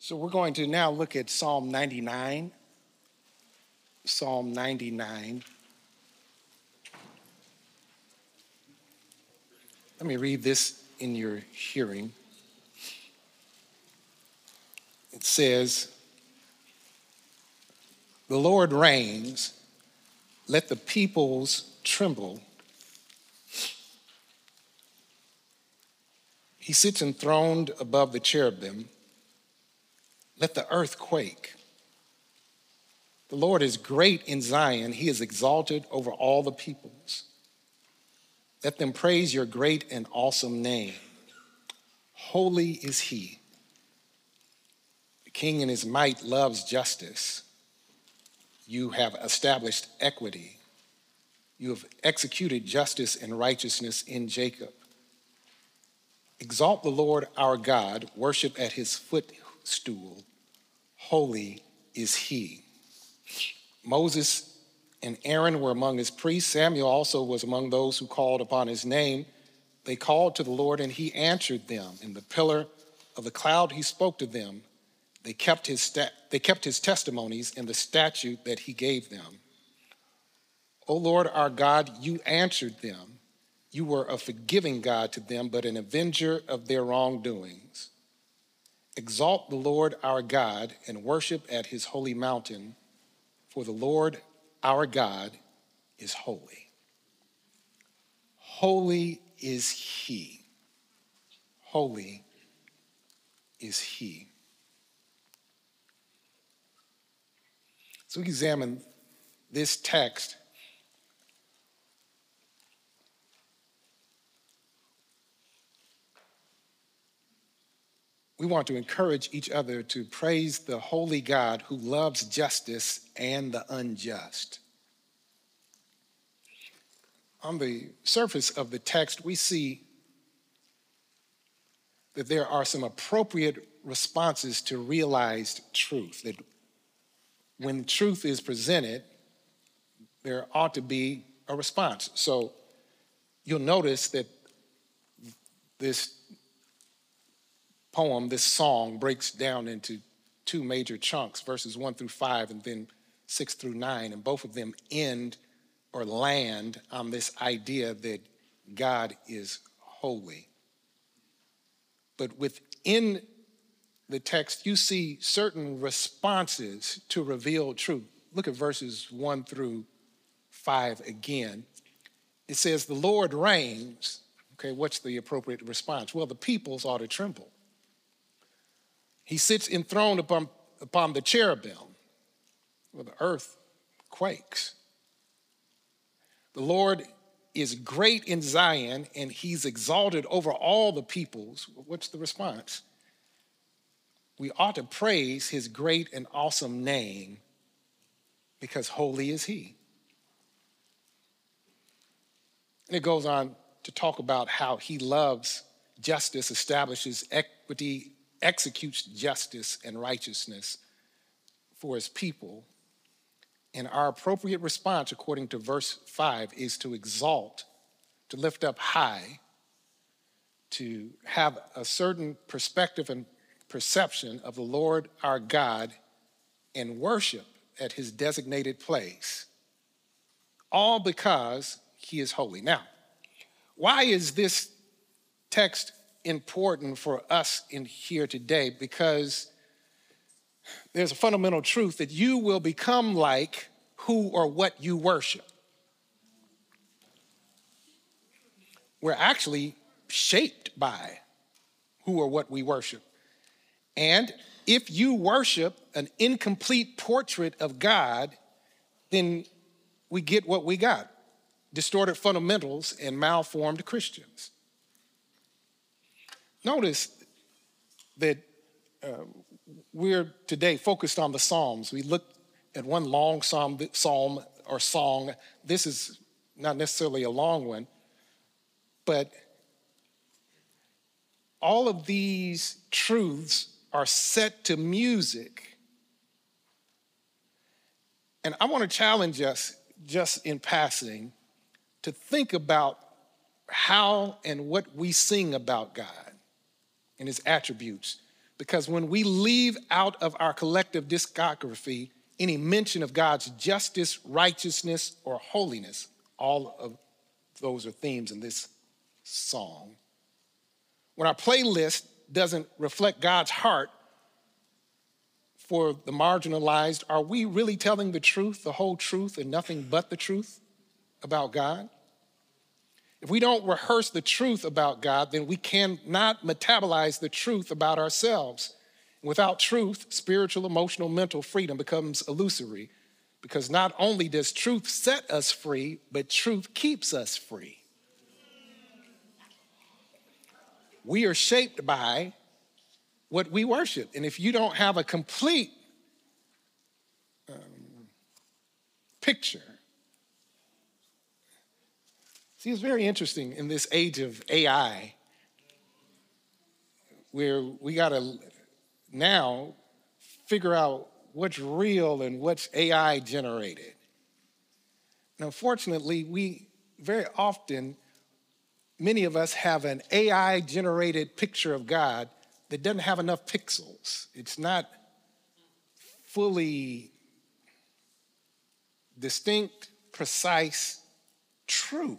So we're going to now look at Psalm 99. Psalm 99. Let me read this in your hearing. It says, "The Lord reigns, let the peoples tremble. He sits enthroned above the cherubim. Let the earth quake. The Lord is great in Zion. He is exalted over all the peoples. Let them praise your great and awesome name. Holy is he. The king in his might loves justice. You have established equity. You have executed justice and righteousness in Jacob. Exalt the Lord our God, worship at his footstool. Holy is he." Moses and Aaron were among his priests. Samuel also was among those who called upon his name. They called to the Lord and he answered them. In the pillar of the cloud he spoke to them. They kept his testimonies and the statute that he gave them. O Lord our God, you answered them. You were a forgiving God to them, but an avenger of their wrongdoings. Exalt the Lord our God and worship at his holy mountain, for the Lord our God is holy. Holy is he. Holy is he. So we examine this text. We want to encourage each other to praise the holy God who loves justice and the unjust. On the surface of the text, we see that there are some appropriate responses to realized truth. That when truth is presented, there ought to be a response. So you'll notice that this song breaks down into two major chunks, verses 1 through 5 and then 6 through 9. And both of them end or land on this idea that God is holy. But within the text, you see certain responses to revealed truth. Look at verses 1 through 5 again. It says, "The Lord reigns." Okay, what's the appropriate response? Well, the peoples ought to tremble. He sits enthroned upon the cherubim. Well, the earth quakes. The Lord is great in Zion, and he's exalted over all the peoples. What's the response? We ought to praise his great and awesome name, because holy is he. And it goes on to talk about how he loves justice, establishes equity, executes justice and righteousness for his people. And our appropriate response, according to verse 5, is to exalt, to lift up high, to have a certain perspective and perception of the Lord our God and worship at his designated place, all because he is holy. Now, why is this text important for us in here today? Because there's a fundamental truth that you will become like who or what you worship. We're actually shaped by who or what we worship. And if you worship an incomplete portrait of God, then we get what we got: distorted fundamentals and malformed Christians. Notice that we're today focused on the Psalms. We looked at one long psalm or song. This is not necessarily a long one, but all of these truths are set to music. And I want to challenge us, just in passing, to think about how and what we sing about God and his attributes, Because when we leave out of our collective discography any mention of God's justice, righteousness, or holiness, all of those are themes in this song. When our playlist doesn't reflect God's heart for the marginalized, are we really telling the truth, the whole truth, and nothing but the truth about God? If we don't rehearse the truth about God, then we cannot metabolize the truth about ourselves. Without truth, spiritual, emotional, mental freedom becomes illusory, because not only does truth set us free, but truth keeps us free. We are shaped by what we worship. And if you don't have a complete picture. See, it's very interesting in this age of AI, where we gotta now figure out what's real and what's AI generated. And unfortunately, we very often, many of us have an AI generated picture of God that doesn't have enough pixels. It's not fully distinct, precise, true.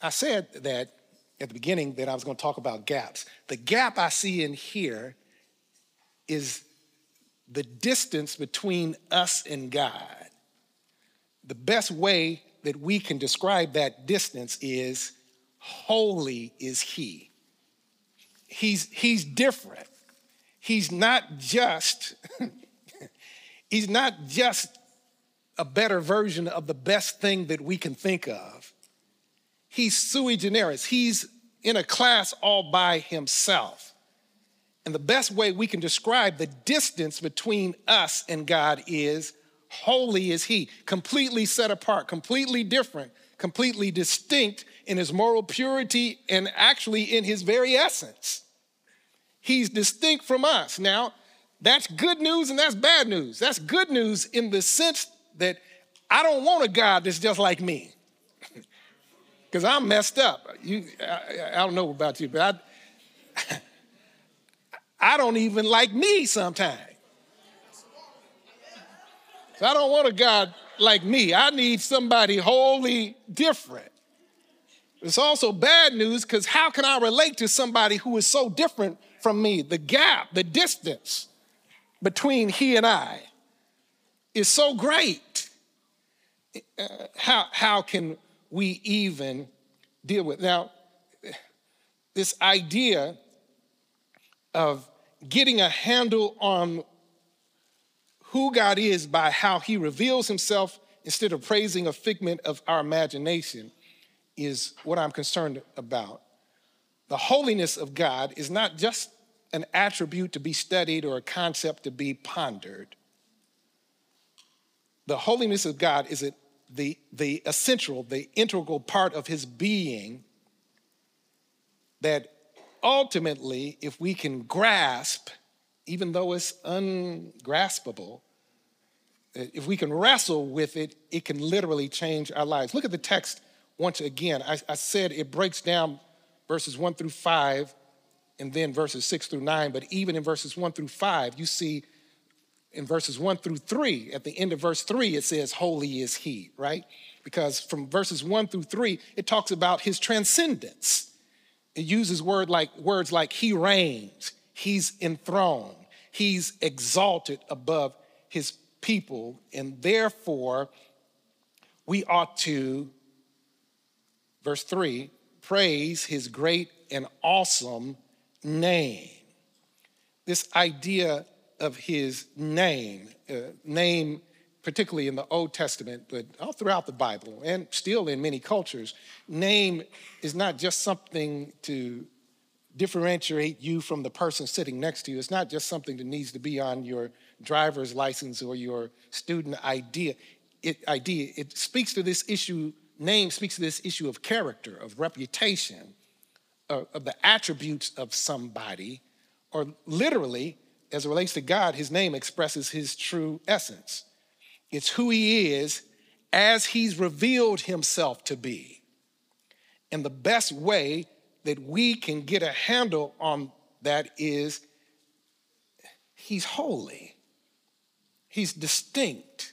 I said that at the beginning that I was going to talk about gaps. The gap I see in here is the distance between us and God. The best way that we can describe that distance is holy is he. He's different. He's not just, he's not just a better version of the best thing that we can think of. He's sui generis. He's in a class all by himself. And the best way we can describe the distance between us and God is holy is he, completely set apart, completely different, completely distinct in his moral purity and actually in his very essence. He's distinct from us. Now, that's good news and that's bad news. That's good news in the sense that I don't want a God that's just like me. Because I'm messed up. I don't know about you, but I don't even like me sometimes. So I don't want a God like me. I need somebody wholly different. It's also bad news because how can I relate to somebody who is so different from me? The gap, the distance between he and I is so great. How can we even deal with? Now, this idea of getting a handle on who God is by how he reveals himself instead of praising a figment of our imagination is what I'm concerned about. The holiness of God is not just an attribute to be studied or a concept to be pondered. The holiness of God is the essential, the integral part of his being that ultimately, if we can grasp, even though it's ungraspable, if we can wrestle with it, it can literally change our lives. Look at the text once again. I said it breaks down verses 1-5 and then verses 6-9, but even in verses 1-5, you see in verses 1-3, at the end of verse 3, it says, holy is he, right? Because from verses 1-3, it talks about his transcendence. It uses words like he reigns, he's enthroned, he's exalted above his people, and therefore we ought to, verse 3, praise his great and awesome name. This idea of his name, particularly in the Old Testament, but all throughout the Bible and still in many cultures, name is not just something to differentiate you from the person sitting next to you. It's not just something that needs to be on your driver's license or your student ID. It speaks to this issue, name speaks to this issue of character, of reputation, of the attributes of somebody, or literally, as it relates to God, his name expresses his true essence. It's who he is as he's revealed himself to be. And the best way that we can get a handle on that is he's holy. He's distinct.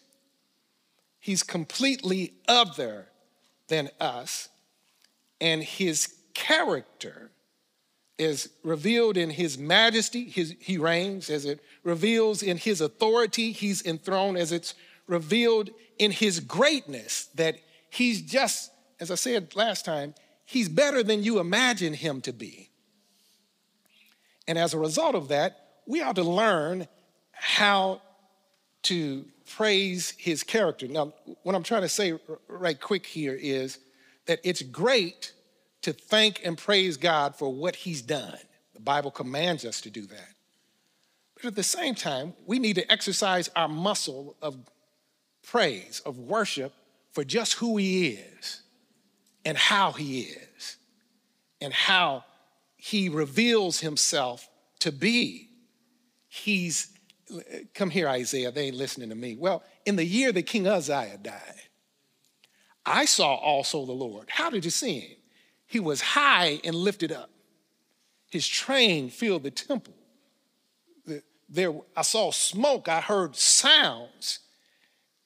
He's completely other than us. And his character is revealed in his majesty. He reigns as it reveals in his authority. He's enthroned as it's revealed in his greatness, that he's just, as I said last time, he's better than you imagine him to be. And as a result of that, we ought to learn how to praise his character. Now, what I'm trying to say right quick here is that it's great to thank and praise God for what he's done. The Bible commands us to do that. But at the same time, we need to exercise our muscle of praise, of worship, for just who he is and how he is and how he reveals himself to be. He's, come here, Isaiah, they ain't listening to me. Well, in the year that King Uzziah died, I saw also the Lord. How did you see him? He was high and lifted up. His train filled the temple. There, I saw smoke, I heard sounds,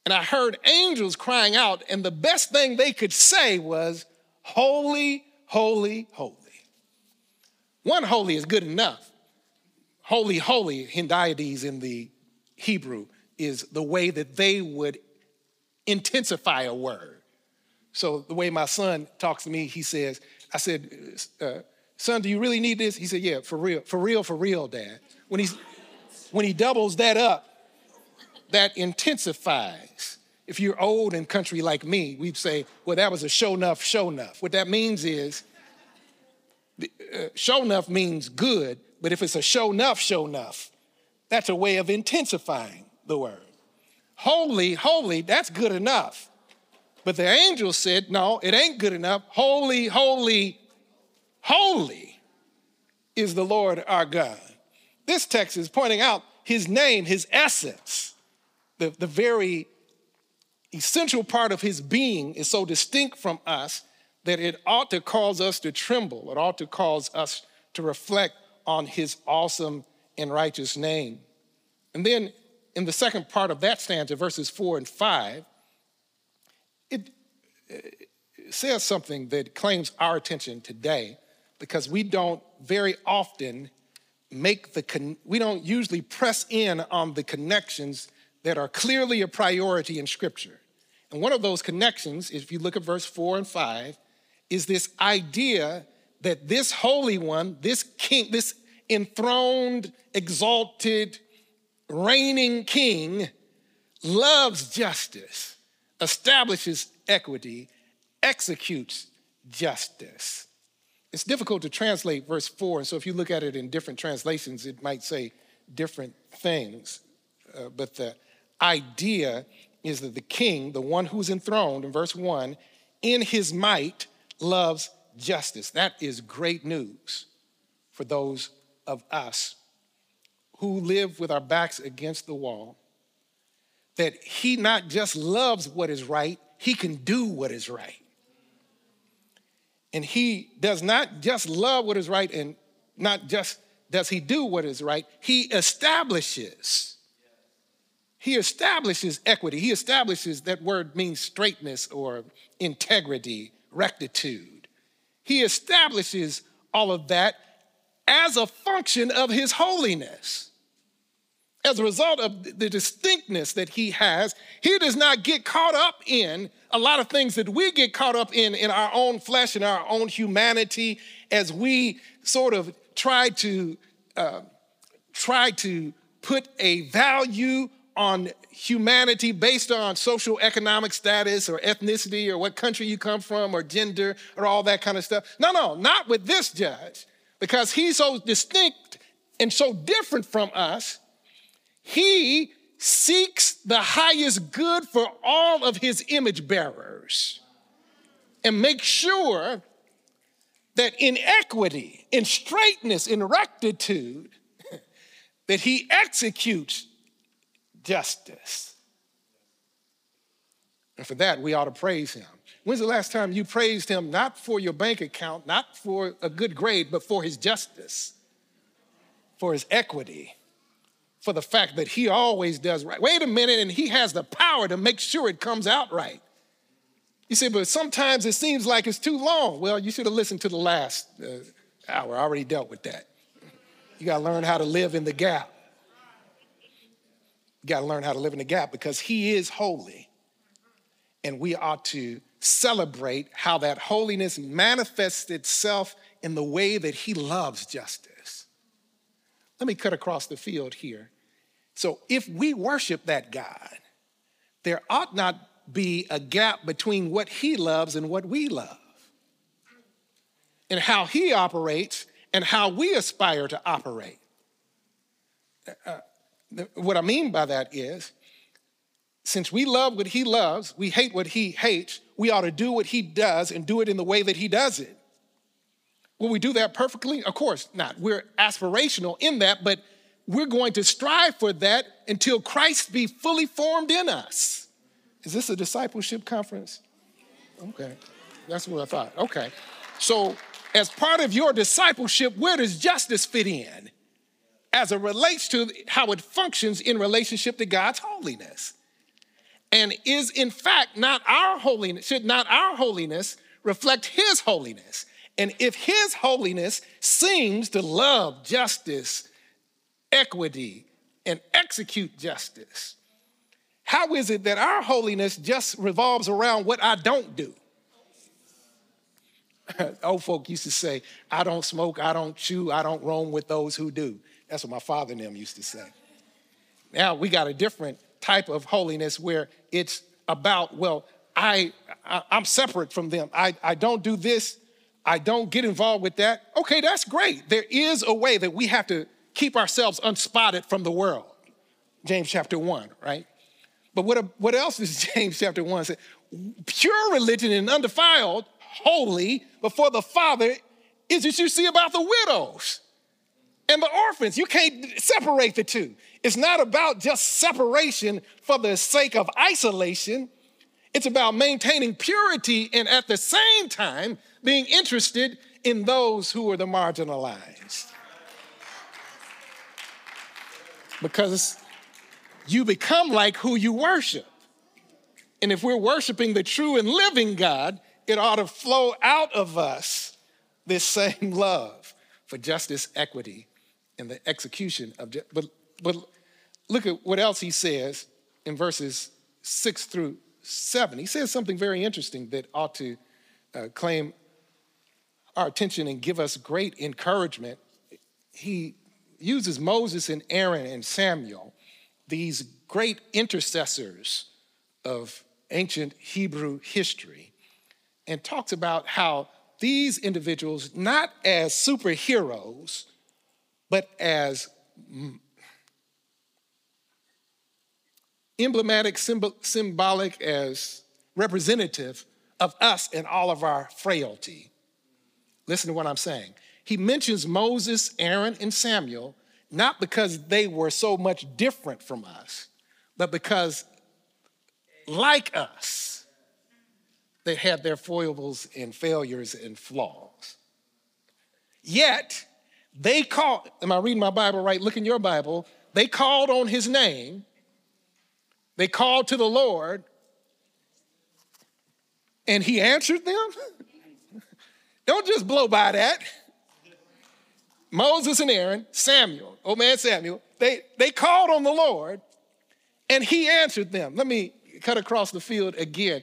and I heard angels crying out, and the best thing they could say was, holy, holy, holy. One holy is good enough. Holy, holy, hendiades in the Hebrew, is the way that they would intensify a word. So the way my son talks to me, he says, I said, son, do you really need this? He said, yeah, for real, Dad. When he doubles that up, that intensifies. If you're old and country like me, we'd say, well, that was a show enough. What that means is, show enough means good, but if it's a show enough, that's a way of intensifying the word. Holy, holy, that's good enough. But the angel said, no, it ain't good enough. Holy, holy, holy is the Lord our God. This text is pointing out his name, his essence, the very essential part of his being is so distinct from us that it ought to cause us to tremble. It ought to cause us to reflect on his awesome and righteous name. And then in the second part of that stanza, verses 4 and 5, it says something that claims our attention today, because we don't very often we don't usually press in on the connections that are clearly a priority in Scripture. And one of those connections, if you look at verse 4 and 5, is this idea that this Holy One, this King, this enthroned, exalted, reigning King loves justice, establishes equity, executes justice. It's difficult to translate verse 4, and so if you look at it in different translations, it might say different things. But the idea is that the King, the one who's enthroned in verse 1, in his might loves justice. That is great news for those of us who live with our backs against the wall, that he not just loves what is right, he can do what is right. And he does not just love what is right, and not just does he do what is right, he establishes equity. He establishes, that word means straightness or integrity, rectitude. He establishes all of that as a function of his holiness. As a result of the distinctness that he has, he does not get caught up in a lot of things that we get caught up in our own flesh and our own humanity, as we sort of try to put a value on humanity based on social economic status or ethnicity or what country you come from or gender or all that kind of stuff. No, not with this judge, because he's so distinct and so different from us. He seeks the highest good for all of his image bearers and makes sure that in equity, in straightness, in rectitude, that he executes justice. And for that, we ought to praise him. When's the last time you praised him, not for your bank account, not for a good grade, but for his justice, for his equity, for the fact that he always does right? Wait a minute, and he has the power to make sure it comes out right. You say, but sometimes it seems like it's too long. Well, you should have listened to the last hour. I already dealt with that. You got to learn how to live in the gap. You got to learn how to live in the gap because he is holy. And we ought to celebrate how that holiness manifests itself in the way that he loves justice. Let me cut across the field here. So if we worship that God, there ought not be a gap between what he loves and what we love, and how he operates and how we aspire to operate. What I mean by that is, since we love what he loves, we hate what he hates, we ought to do what he does and do it in the way that he does it. Will we do that perfectly? Of course not. We're aspirational in that, but we're going to strive for that until Christ be fully formed in us. Is this a discipleship conference? Okay, that's what I thought. Okay, so as part of your discipleship, where does justice fit in as it relates to how it functions in relationship to God's holiness? And is in fact not our holiness, should not our holiness reflect his holiness? And if his holiness seems to love justice, equity, and execute justice, how is it that our holiness just revolves around what I don't do? Old folk used to say, I don't smoke, I don't chew, I don't roam with those who do. That's what my father and them used to say. Now we got a different type of holiness where it's about, well, I'm separate from them. I don't do this. I don't get involved with that. Okay, that's great. There is a way that we have to keep ourselves unspotted from the world. James chapter 1, right? But what else does James chapter 1 say? Pure religion and undefiled, holy before the Father is what you see about the widows and the orphans. You can't separate the two. It's not about just separation for the sake of isolation. It's about maintaining purity and at the same time being interested in those who are the marginalized. Because you become like who you worship. And if we're worshiping the true and living God, it ought to flow out of us this same love for justice, equity, and the execution of justice. But look at what else he says in verses 6 through 7. He says something very interesting that ought to claim our attention and give us great encouragement. He uses Moses and Aaron and Samuel, these great intercessors of ancient Hebrew history, and talks about how these individuals, not as superheroes, but as emblematic, symbolic, as representative of us and all of our frailty. Listen to what I'm saying. He mentions Moses, Aaron, and Samuel, not because they were so much different from us, but because, like us, they had their foibles and failures and flaws. Yet, they called, am I reading my Bible right? Look in your Bible. They called on his name. They called to the Lord, and he answered them? Don't just blow by that. Moses and Aaron, Samuel, old man Samuel, they called on the Lord, and he answered them. Let me cut across the field again.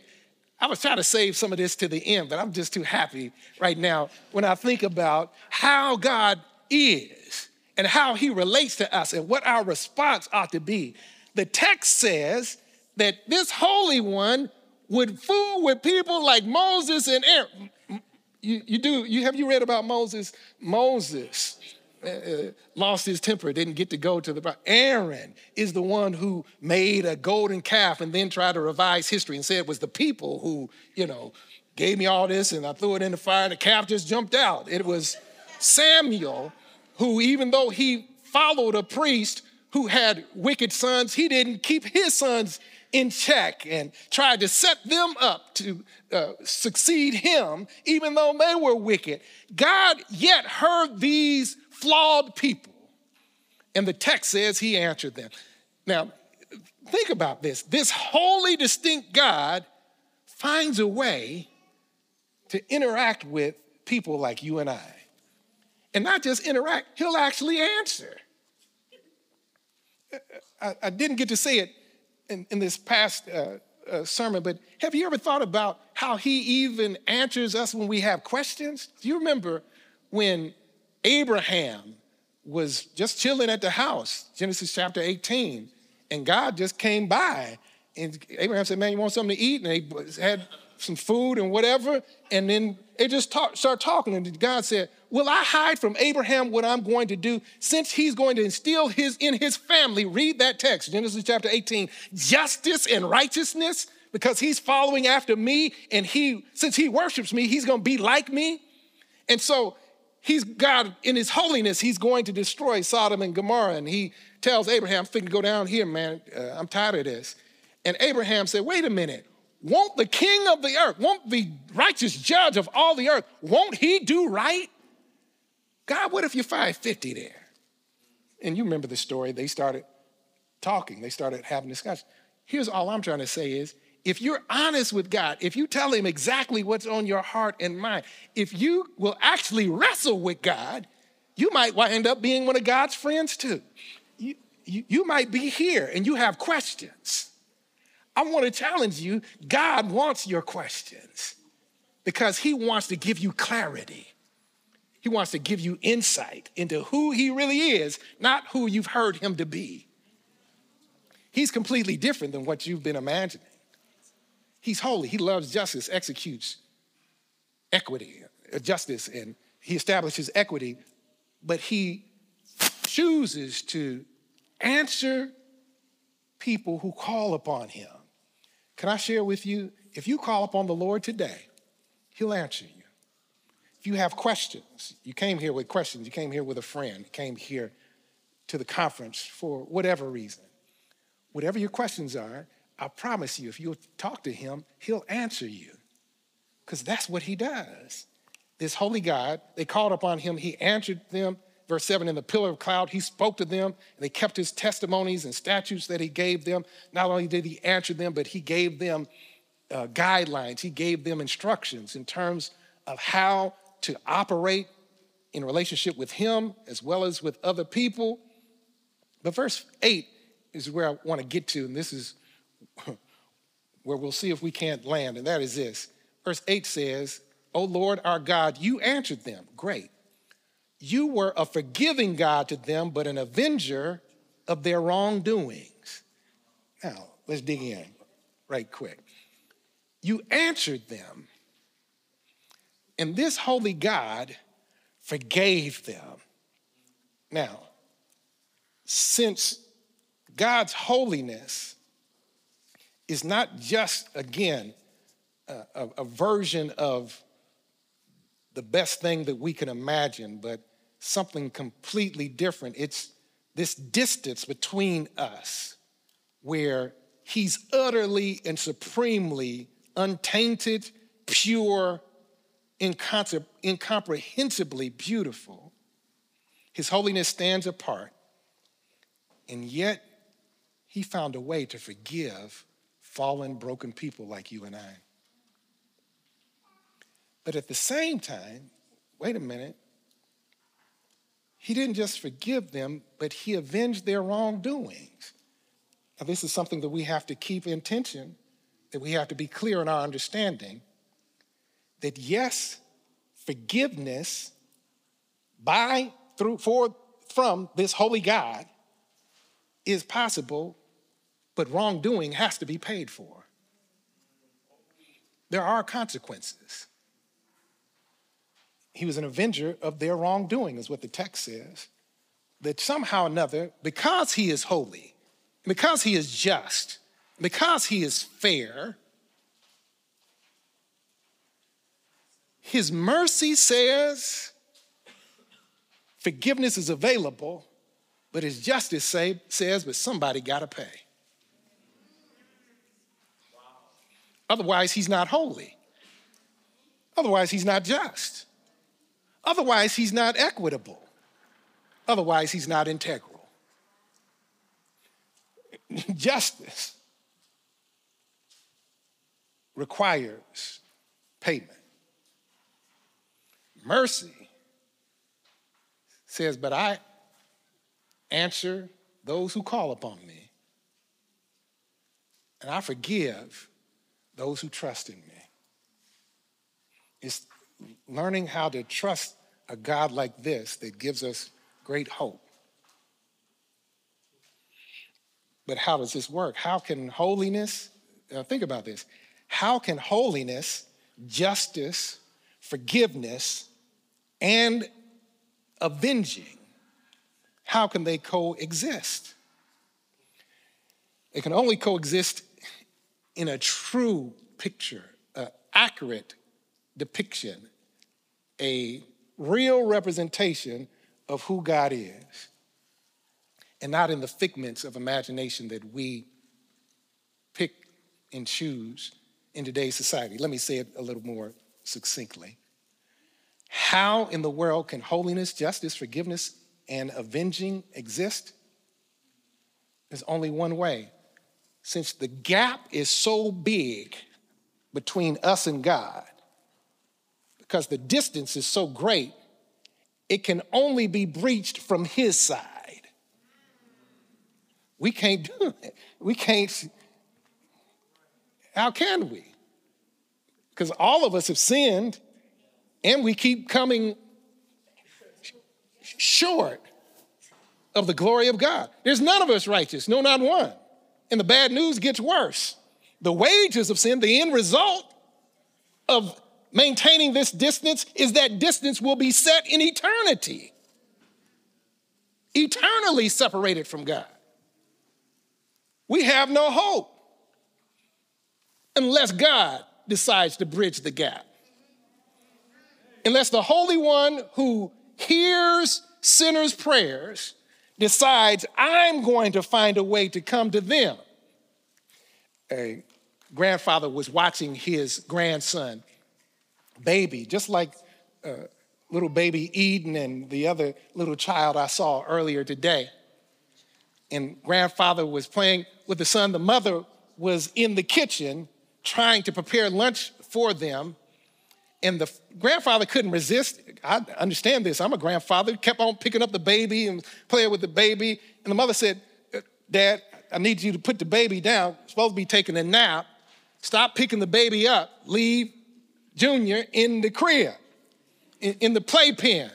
I was trying to save some of this to the end, but I'm just too happy right now when I think about how God is and how he relates to us and what our response ought to be. The text says that this Holy One would fool with people like Moses and Aaron. Have you read about Moses? Moses lost his temper, didn't get to go to the... Aaron is the one who made a golden calf and then tried to revise history and said it was the people who, gave me all this and I threw it in the fire and the calf just jumped out. It was Samuel who, even though he followed a priest who had wicked sons, he didn't keep his sons in check and tried to set them up to succeed him, even though they were wicked. God yet heard these flawed people. And the text says he answered them. Now, think about this. This holy, distinct God finds a way to interact with people like you and I. And not just interact, he'll actually answer. I didn't get to say it in this past sermon, but have you ever thought about how he even answers us when we have questions? Do you remember when Abraham was just chilling at the house, Genesis chapter 18, and God just came by. And Abraham said, man, you want something to eat? And they had some food and whatever. And then they just start talking. And God said, will I hide from Abraham what I'm going to do since he's going to instill in his family? Read that text, Genesis chapter 18, justice and righteousness, because he's following after me. And since he worships me, he's going to be like me. And so God, in his holiness, he's going to destroy Sodom and Gomorrah. And he tells Abraham, I'm thinking, go down here, man. I'm tired of this. And Abraham said, wait a minute. Won't the king of the earth, won't the righteous judge of all the earth, won't he do right? God, what if you're 550 there? And you remember the story. They started talking. They started having discussions. Here's all I'm trying to say is, if you're honest with God, if you tell him exactly what's on your heart and mind, if you will actually wrestle with God, you might end up being one of God's friends too. You might be here and you have questions. I want to challenge you. God wants your questions because he wants to give you clarity. He wants to give you insight into who he really is, not who you've heard him to be. He's completely different than what you've been imagining. He's holy. He loves justice, executes equity, justice, and he establishes equity. But he chooses to answer people who call upon him. Can I share with you? If you call upon the Lord today, he'll answer you. If you have questions, you came here with questions. You came here with a friend. You came here to the conference for whatever reason. Whatever your questions are, I promise you, if you'll talk to him, he'll answer you, because that's what he does. This holy God, they called upon him. He answered them. Verse 7, in the pillar of cloud, he spoke to them, and they kept his testimonies and statutes that he gave them. Not only did he answer them, but he gave them guidelines. He gave them instructions in terms of how to operate in relationship with him as well as with other people. But verse 8 is where I want to get to, and this is where we'll see if we can't land, and that is this. Verse 8 says, O Lord, our God, you answered them. Great. You were a forgiving God to them, but an avenger of their wrongdoings. Now, let's dig in right quick. You answered them, and this holy God forgave them. Now, since God's holiness is not just, again, a version of the best thing that we can imagine, but something completely different. It's this distance between us where he's utterly and supremely untainted, pure, incomprehensibly beautiful. His holiness stands apart, and yet he found a way to forgive fallen, broken people like you and I. But at the same time, wait a minute, he didn't just forgive them, but he avenged their wrongdoings. Now, this is something that we have to keep in tension, that we have to be clear in our understanding, that yes, forgiveness from this holy God is possible, but wrongdoing has to be paid for. There are consequences. He was an avenger of their wrongdoing, is what the text says. That somehow or another, because he is holy, because he is just, because he is fair, his mercy says forgiveness is available, But as justice says, but somebody got to pay. Wow. Otherwise, he's not holy. Otherwise, he's not just. Otherwise, he's not equitable. Otherwise, he's not integral. Justice requires payment. Mercy says, but I answer those who call upon me, and I forgive those who trust in me. It's learning how to trust a God like this that gives us great hope. But how does this work? How can holiness, think about this, how can holiness, justice, forgiveness, and avenging, how can they coexist? They can only coexist in a true picture, an accurate depiction, a real representation of who God is, and not in the figments of imagination that we pick and choose in today's society. Let me say it a little more succinctly. How in the world can holiness, justice, forgiveness, and avenging exist? There's only one way. Since the gap is so big between us and God, because the distance is so great, it can only be breached from his side. We can't do it. We can't. How can we? Because all of us have sinned, and we keep coming short of the glory of God. There's none of us righteous, no, not one. And the bad news gets worse. The wages of sin, the end result of maintaining this distance, is that distance will be set in eternity, eternally separated from God. We have no hope unless God decides to bridge the gap. Unless the Holy One who hears sinners' prayers decides, I'm going to find a way to come to them. A grandfather was watching his grandson, baby, just like little baby Eden and the other little child I saw earlier today. And grandfather was playing with the son. The mother was in the kitchen trying to prepare lunch for them. And the grandfather couldn't resist. I understand this. I'm a grandfather. Kept on picking up the baby and playing with the baby. And the mother said, Dad, I need you to put the baby down. It's supposed to be taking a nap. Stop picking the baby up. Leave Junior in the crib, in the playpen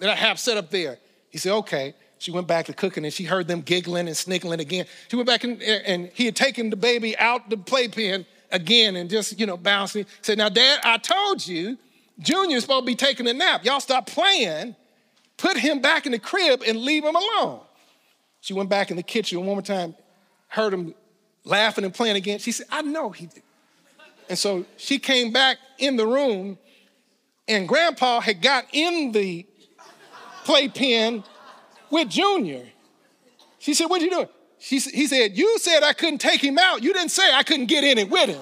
that I have set up there. He said, okay. She went back to cooking, and she heard them giggling and snickling again. She went back, and he had taken the baby out the playpen again and just, bouncing. Said, now, Dad, I told you, Junior's supposed to be taking a nap. Y'all stop playing. Put him back in the crib and leave him alone. She went back in the kitchen one more time, heard him laughing and playing again. She said, I know he did. And so she came back in the room, and Grandpa had got in the playpen with Junior. She said, what you doing? He said, you said I couldn't take him out. You didn't say I couldn't get in it with him.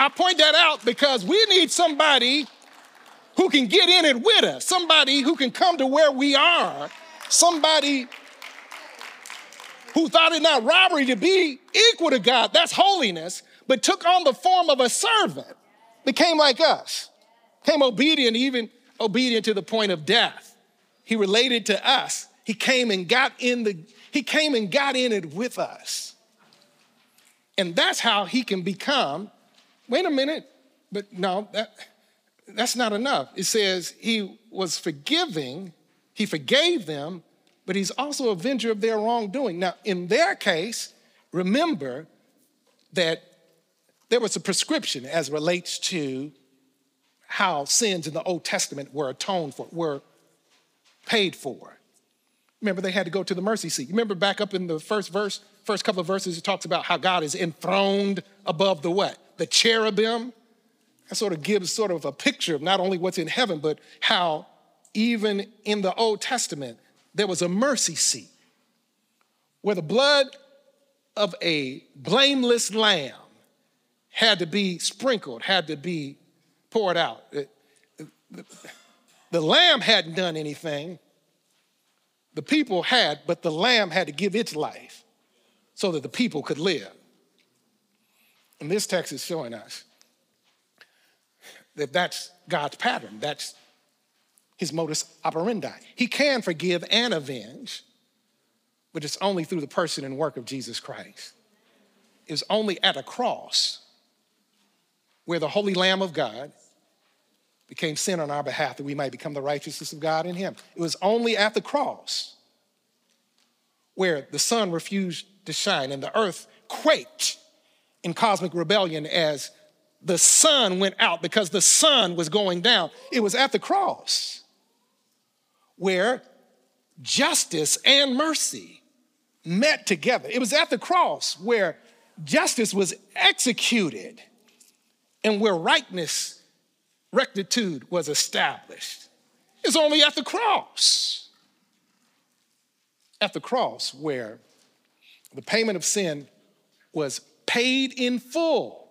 I point that out because we need somebody who can get in it with us, somebody who can come to where we are, somebody who thought it not robbery to be equal to God, that's holiness, but took on the form of a servant, became like us, became obedient, even obedient to the point of death. He related to us. He came and got in it with us. And that's how he can become, wait a minute, but no, that's not enough. It says he was forgiving, he forgave them, but he's also an avenger of their wrongdoing. Now, in their case, remember that there was a prescription as relates to how sins in the Old Testament were atoned for, were paid for. Remember, they had to go to the mercy seat. Remember back up in the first verse, first couple of verses, it talks about how God is enthroned above the what? The cherubim. That sort of gives sort of a picture of not only what's in heaven, but how even in the Old Testament, there was a mercy seat where the blood of a blameless lamb had to be sprinkled, had to be poured out. The lamb hadn't done anything. The people had, but the lamb had to give its life so that the people could live. And this text is showing us that that's God's pattern. That's his modus operandi. He can forgive and avenge, but it's only through the person and work of Jesus Christ. It's only at a cross where the Holy Lamb of God became sin on our behalf that we might become the righteousness of God in him. It was only at the cross where the sun refused to shine and the earth quaked in cosmic rebellion as the sun went out because the sun was going down. It was at the cross where justice and mercy met together. It was at the cross where justice was executed and where rectitude was established. It's only at the cross. At the cross where the payment of sin was paid in full.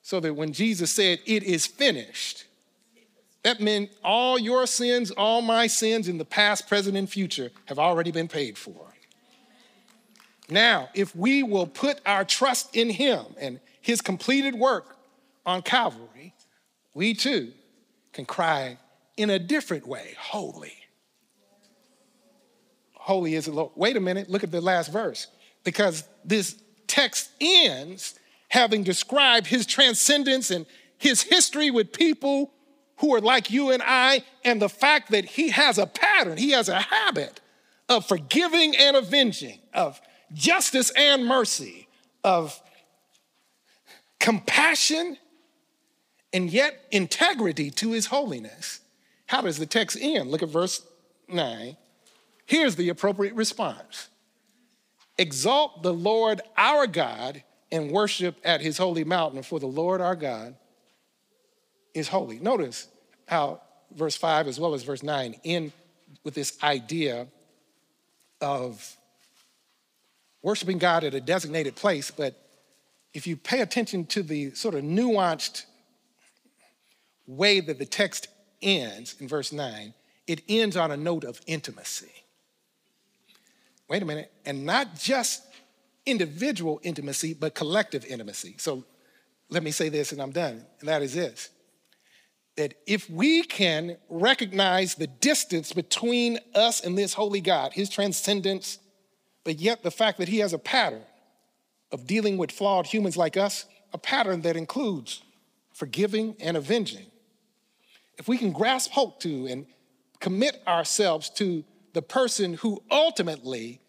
So that when Jesus said, "It is finished," that meant all your sins, all my sins in the past, present, and future have already been paid for. Now, if we will put our trust in him and his completed work on Calvary, we too can cry in a different way, holy. Holy is the Lord. Wait a minute, look at the last verse. Because this text ends having described his transcendence and his history with people who are like you and I, and the fact that he has a pattern, he has a habit of forgiving and avenging, of justice and mercy, of compassion and yet integrity to his holiness. How does the text end? Look at verse 9. Here's the appropriate response. Exalt the Lord our God and worship at his holy mountain, for the Lord our God is holy. Notice how verse 5 as well as verse 9 end with this idea of worshiping God at a designated place. But if you pay attention to the sort of nuanced way that the text ends in verse 9, it ends on a note of intimacy. Wait a minute, and not just individual intimacy, but collective intimacy. So let me say this and I'm done, and that is this, that if we can recognize the distance between us and this holy God, his transcendence, but yet the fact that he has a pattern of dealing with flawed humans like us, a pattern that includes forgiving and avenging. If we can grasp hope to and commit ourselves to the person who ultimately,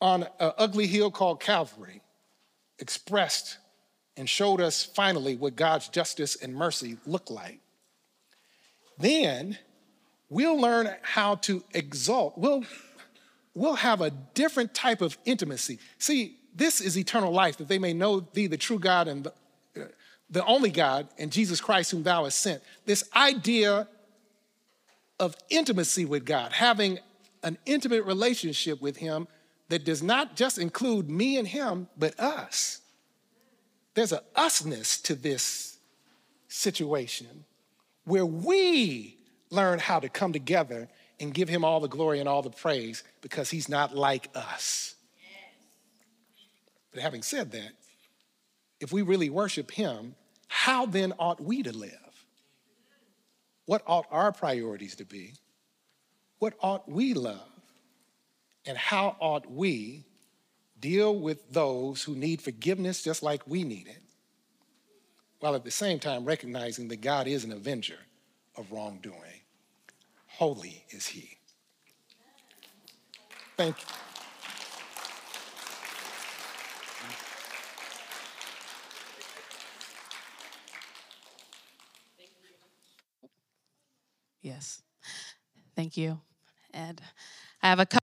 on an ugly hill called Calvary, expressed and showed us finally what God's justice and mercy look like, then we'll learn how to exalt. We'll have a different type of intimacy. See, this is eternal life, that they may know thee, the true God and the only God, and Jesus Christ whom thou hast sent. This idea of intimacy with God, having an intimate relationship with him that does not just include me and him, but us. There's an usness to this situation where we learn how to come together and give him all the glory and all the praise because he's not like us. But having said that, if we really worship him, how then ought we to live? What ought our priorities to be? What ought we love? And how ought we deal with those who need forgiveness just like we need it, while at the same time recognizing that God is an avenger of wrongdoing. Holy is he. Thank you. Yes. Thank you, Ed. I have a couple